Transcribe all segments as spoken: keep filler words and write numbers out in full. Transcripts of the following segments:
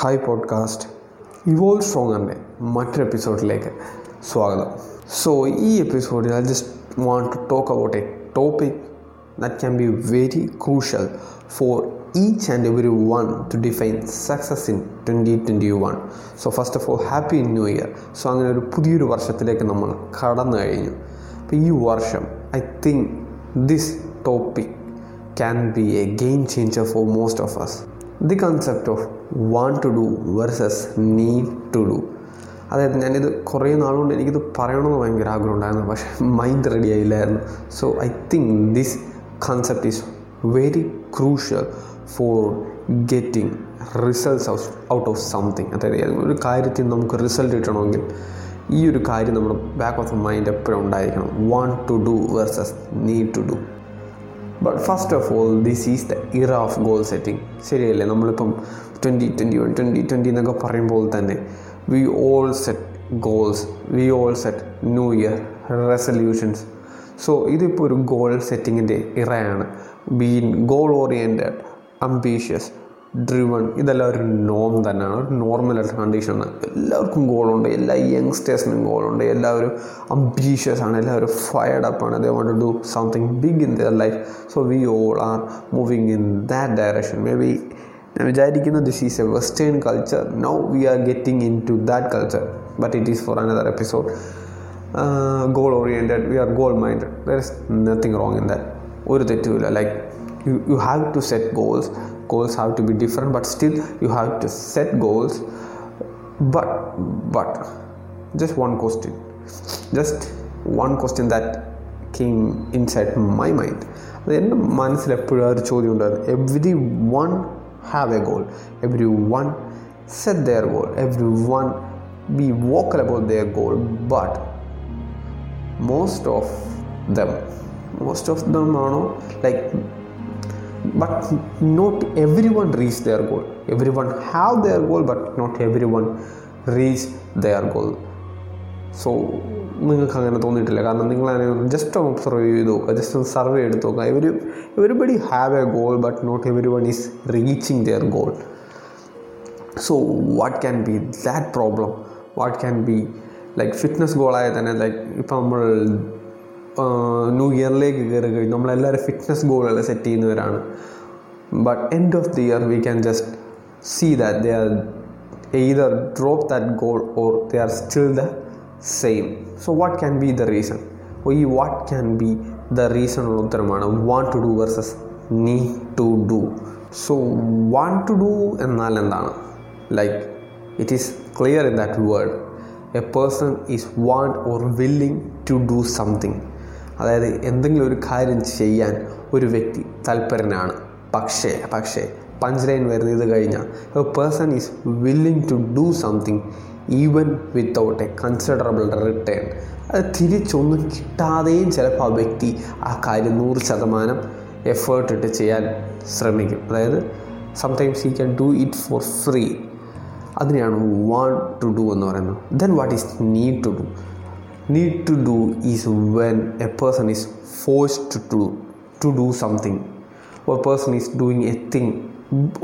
Hi podcast evolve സ്ട്രോങ്ങിൻ്റെ മറ്റൊരു എപ്പിസോഡിലേക്ക് സ്വാഗതം. സോ ഈ എപ്പിസോഡിൽ I just want to talk about a topic that can be very crucial for each and every one to define success in twenty twenty one. So first of all happy new year. So അങ്ങനെ ഒരു പുതിയൊരു വർഷത്തിലേക്ക് നമ്മൾ കടന്നു കഴിഞ്ഞു. അപ്പോൾ ഈ വർഷം I think this topic can be a game changer for most of us. The concept of want to do versus need to do. അതായത് ഞാനിത് കുറേ നാളുകൊണ്ട് എനിക്കിത് പറയണമെന്ന് ഭയങ്കര ആഗ്രഹം ഉണ്ടായിരുന്നു, പക്ഷേ മൈൻഡ് റെഡി ആയില്ലായിരുന്നു. So I think this concept is very crucial for getting results out of something. അതായത് ഒരു കാര്യത്തിൽ നമുക്ക് റിസൾട്ട് കിട്ടണമെങ്കിൽ ഈ ഒരു കാര്യം നമ്മുടെ ബാക്ക് ഓഫ് ദ മൈൻഡ് എപ്പോഴും ഉണ്ടായിരിക്കണം, want to do versus need to do. But first of all this is the era of goal setting, ശരിയല്ലേ? നമ്മളിപ്പം twenty twenty one twenty twenty എന്നൊക്കെ പറയുമ്പോൾ തന്നെ we all set goals, we all set new year resolutions. So ഇതിപ്പോൾ ഒരു goal സെറ്റിങ്ങിൻ്റെ ഇറയാണ്. Been goal oriented, ambitious, driven, ഇതെല്ലാം ഒരു നോം തന്നെയാണ്, ഒരു നോർമലായിട്ട് കണ്ടീഷനാണ്. എല്ലാവർക്കും ഗോളുണ്ട്, എല്ലാ യങ്സ്റ്റേഴ്സിനും ഗോളുണ്ട്, എല്ലാവരും അംബീഷ്യസ് ആണ്, എല്ലാവരും ഫയർഡ് അപ്പാണ്, they want to do something big in their life. So we all are moving in that direction. May be ഞാൻ വിചാരിക്കുന്ന this is a western culture, now we are getting in to that culture, but it is for another episode. Goal oriented, we are goal minded, there is nothing wrong in that. ഒരു തെറ്റുമില്ല. Like you you have to set goals. Goals have to be different, but still you have to set goals. but but just one question just one question that came inside my mind. Then മനസ്സിൽ എപ്പോഴും ഒരു ചോദ്യം ഉണ്ടായിരുന്നു. Everyone have a goal, everyone set their goal, everyone be vocal about their goal, but most of them most of them are like but not everyone reach their goal. Everyone have their goal, but not everyone reach their goal. So നിങ്ങൾക്ക് അങ്ങനെ തോന്നിയിട്ടില്ല? കാരണം നിങ്ങൾ just ഒന്ന് observe ചെയ്ത് നോക്കുക, just ഒന്ന് survey എടുത്ത് നോക്കുക. Every everybody have a goal, but not every one is reaching their goal. So what can be that problem? What can be like fitness ഗോളായ തന്നെ, ലൈക്ക് ഇപ്പം നമ്മൾ ന്യൂ ഇയറിലേക്ക് കയറി കഴിഞ്ഞ് നമ്മളെല്ലാവരും ഫിറ്റ്നസ് ഗോളുകൾ സെറ്റ് ചെയ്യുന്നവരാണ്. But end of the year we can just see that they are either drop that goal or they are still the same. So what can be the reason? Oh ഈ what can be the reason ഉള്ള ഉത്തരമാണ് want to do versus need to do. So want to do എന്നാൽ എന്താണ്? Like it is clear in that word. A person is want or willing to do something. അതായത് എന്തെങ്കിലും ഒരു കാര്യം ചെയ്യാൻ ഒരു വ്യക്തി തൽപരനാണ്. പക്ഷേ പക്ഷേ പഞ്ച് ലൈൻ വരുന്ന ഇത് കഴിഞ്ഞാൽ a person is willing to do something even without a considerable return. അത് തിരിച്ചൊന്നും കിട്ടാതെയും ചിലപ്പോൾ ആ വ്യക്തി ആ കാര്യം നൂറ് ശതമാനം എഫേർട്ടിട്ട് ചെയ്യാൻ ശ്രമിക്കും. അതായത് sometimes he can do it for free. അതിനെയാണ് വാണ്ട് ടു ഡു എന്ന് പറയുന്നത്. Then what is need to do? Need to do is when a person is forced to do, to do something, or a person is doing a thing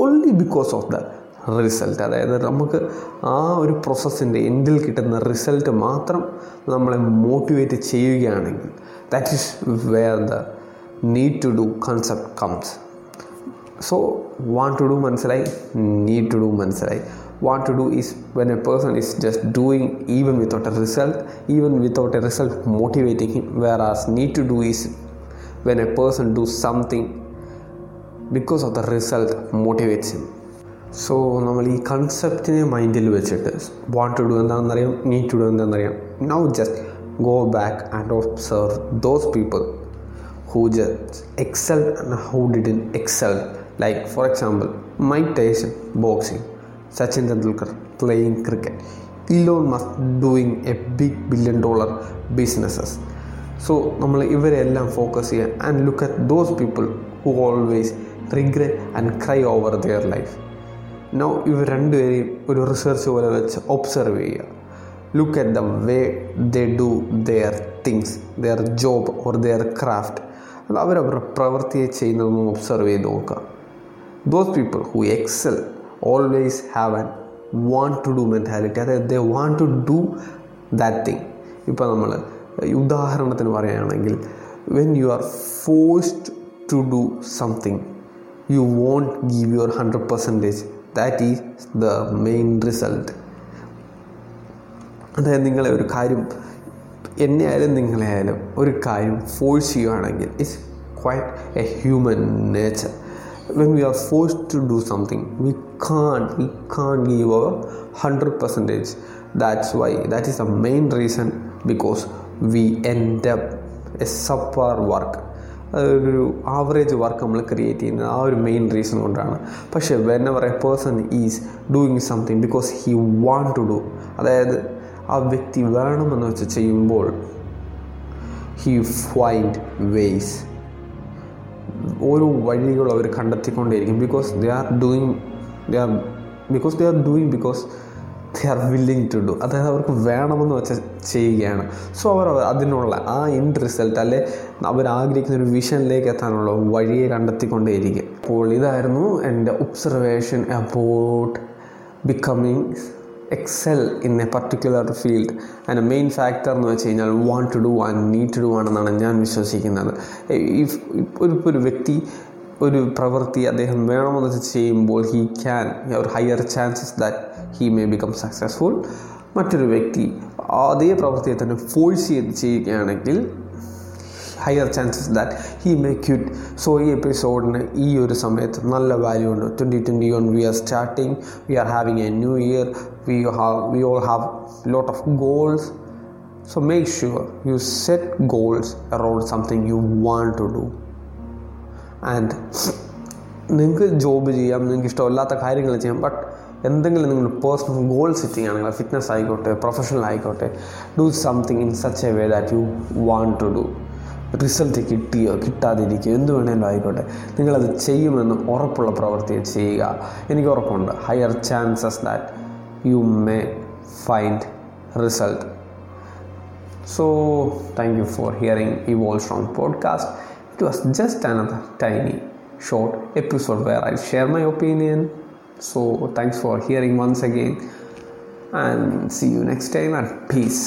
only because of the result. അതായത് നമുക്ക് ആ ഒരു പ്രോസസ്സിൻ്റെ എൻഡിൽ കിട്ടുന്ന result മാത്രം നമ്മളെ motivate ചെയ്യുകയാണെങ്കിൽ that is where the need to do concept comes. So want to do മനസ്സിലായി, നീഡ് ടു ഡു മനസ്സിലായി. What to do is when a person is just doing even without a result, even without a result motivating him, whereas need to do is when a person does something because of the result motivates him. So നമ്മൾ ഈ കൺസെപ്റ്റിനെ മൈൻഡിൽ വെച്ചിട്ട് want to do എന്താണെന്നറിയാം, need to do എന്താണെന്നറിയാം. Now just go back and observe those people who just excel and who did excel. Like for example Mike Tyson boxing, Sachin Tendulkar playing cricket, Elon Musk doing a big billion dollar businesses. So നമ്മൾ ഇവരെല്ലാം focus ചെയ്യുക and look at those people who always regret and cry over their life. Now ഇവർ രണ്ടുപേരെയും ഒരു research പോലെ വെച്ച് observe ചെയ്യുക. Look at the way they do their things, their job or their craft. അത് അവരവരുടെ പ്രവൃത്തിയെ ചെയ്യുന്നതൊന്നും ഒബ്സർവ് ചെയ്ത് നോക്കുക. Those people who excel always have an want to do mentality. അതായത് they want to do that thing. ഇപ്പോൾ നമ്മൾ ഉദാഹരണത്തിന് പറയുകയാണെങ്കിൽ when you are forced to do something, you won't give your one hundred percentage. That is the main result. അതായത് നിങ്ങളെ ഒരു കാര്യം, എന്നെ ആയാലും നിങ്ങളെ ആയാലും ഒരു കാര്യം ഫോഴ്സ് ചെയ്യുകയാണെങ്കിൽ it's quite a human nature. When we are forced to do something we can't we can't give our one hundred percentage. That's why, that is the main reason, because we end up a subpar work. ഒരു average work നമ്മൾ create ചെയ്യുന്നത് ആ ഒരു main reason കൊണ്ടാണ്. പക്ഷേ whenever a person is doing something because he want to do, അതായത് ആ വ്യക്തി വേണമെന്ന് വെച്ച് ചെയ്യുമ്പോൾ ഹി ഫൈൻഡ് വേയ്സ്, ഓരോ വഴികളും അവർ കണ്ടെത്തിക്കൊണ്ടേയിരിക്കും. Because they are doing they are because they are doing because they are willing to do, അതായത് അവർക്ക് വേണമെന്ന് വെച്ച് ചെയ്യുകയാണ്. സോ അവർ അതിനുള്ള ആ എൻഡ് റിസൾട്ട് അല്ലെ അവരാഗ്രഹിക്കുന്ന ഒരു വിഷനിലേക്ക് എത്താനുള്ള വഴിയെ കണ്ടെത്തിക്കൊണ്ടേയിരിക്കും. അപ്പോൾ ഇതായിരുന്നു എൻ്റെ observation about becoming excel in a particular field, and a main factor എന്ന് വെച്ച് കഴിഞ്ഞാൽ want to do and need to do ആണെന്നാണ് ഞാൻ വിശ്വസിക്കുന്നത്. ഇഫ് ഒരു ഒരു വ്യക്തി ഒരു പ്രവൃത്തി അദ്ദേഹം വേണമെന്ന് വെച്ച് ചെയ്യുമ്പോൾ he can have higher chances that he may become successful. മറ്റൊരു വ്യക്തി അതേ പ്രവൃത്തിയെ തന്നെ ഫോഴ്സ് ചെയ്ത് ചെയ്യുകയാണെങ്കിൽ higher chances that he may quit. So ഈ എപ്പിസോഡിന് ഈ ഒരു സമയത്ത് നല്ല വാല്യൂ ഉണ്ട്. Twenty twenty one we are starting, we are having a new year, we have we all have lot of goals. So make sure you set goals around something you want to do, and നിങ്ങൾക്ക് job ചെയ്യാം, നിങ്ങൾക്ക് ഇഷ്ടമല്ലാത്ത കാര്യങ്ങൾ ചെയ്യാം, but എന്തെങ്കിലും നിങ്ങളുടെ personal goal set ചെയ്യുകയാണെങ്കിൽ fitness ആയിക്കോട്ടെ, പ്രൊഫഷണൽ ആയിക്കോട്ടെ, do something in such a way that you want to do. Result കിട്ടിയോ കിട്ടാതിരിക്കുകയോ എന്ത് വേണമെങ്കിലും ആയിക്കോട്ടെ, നിങ്ങളത് ചെയ്യുമെന്ന് ഉറപ്പുള്ള പ്രവൃത്തിയെ ചെയ്യുക. എനിക്ക് ഉറപ്പുണ്ട് higher chances that you may find result. So thank you for hearing Evolve Strong podcast. It was just another tiny short episode where I share my opinion. So thanks for hearing once again, and see you next time, and peace.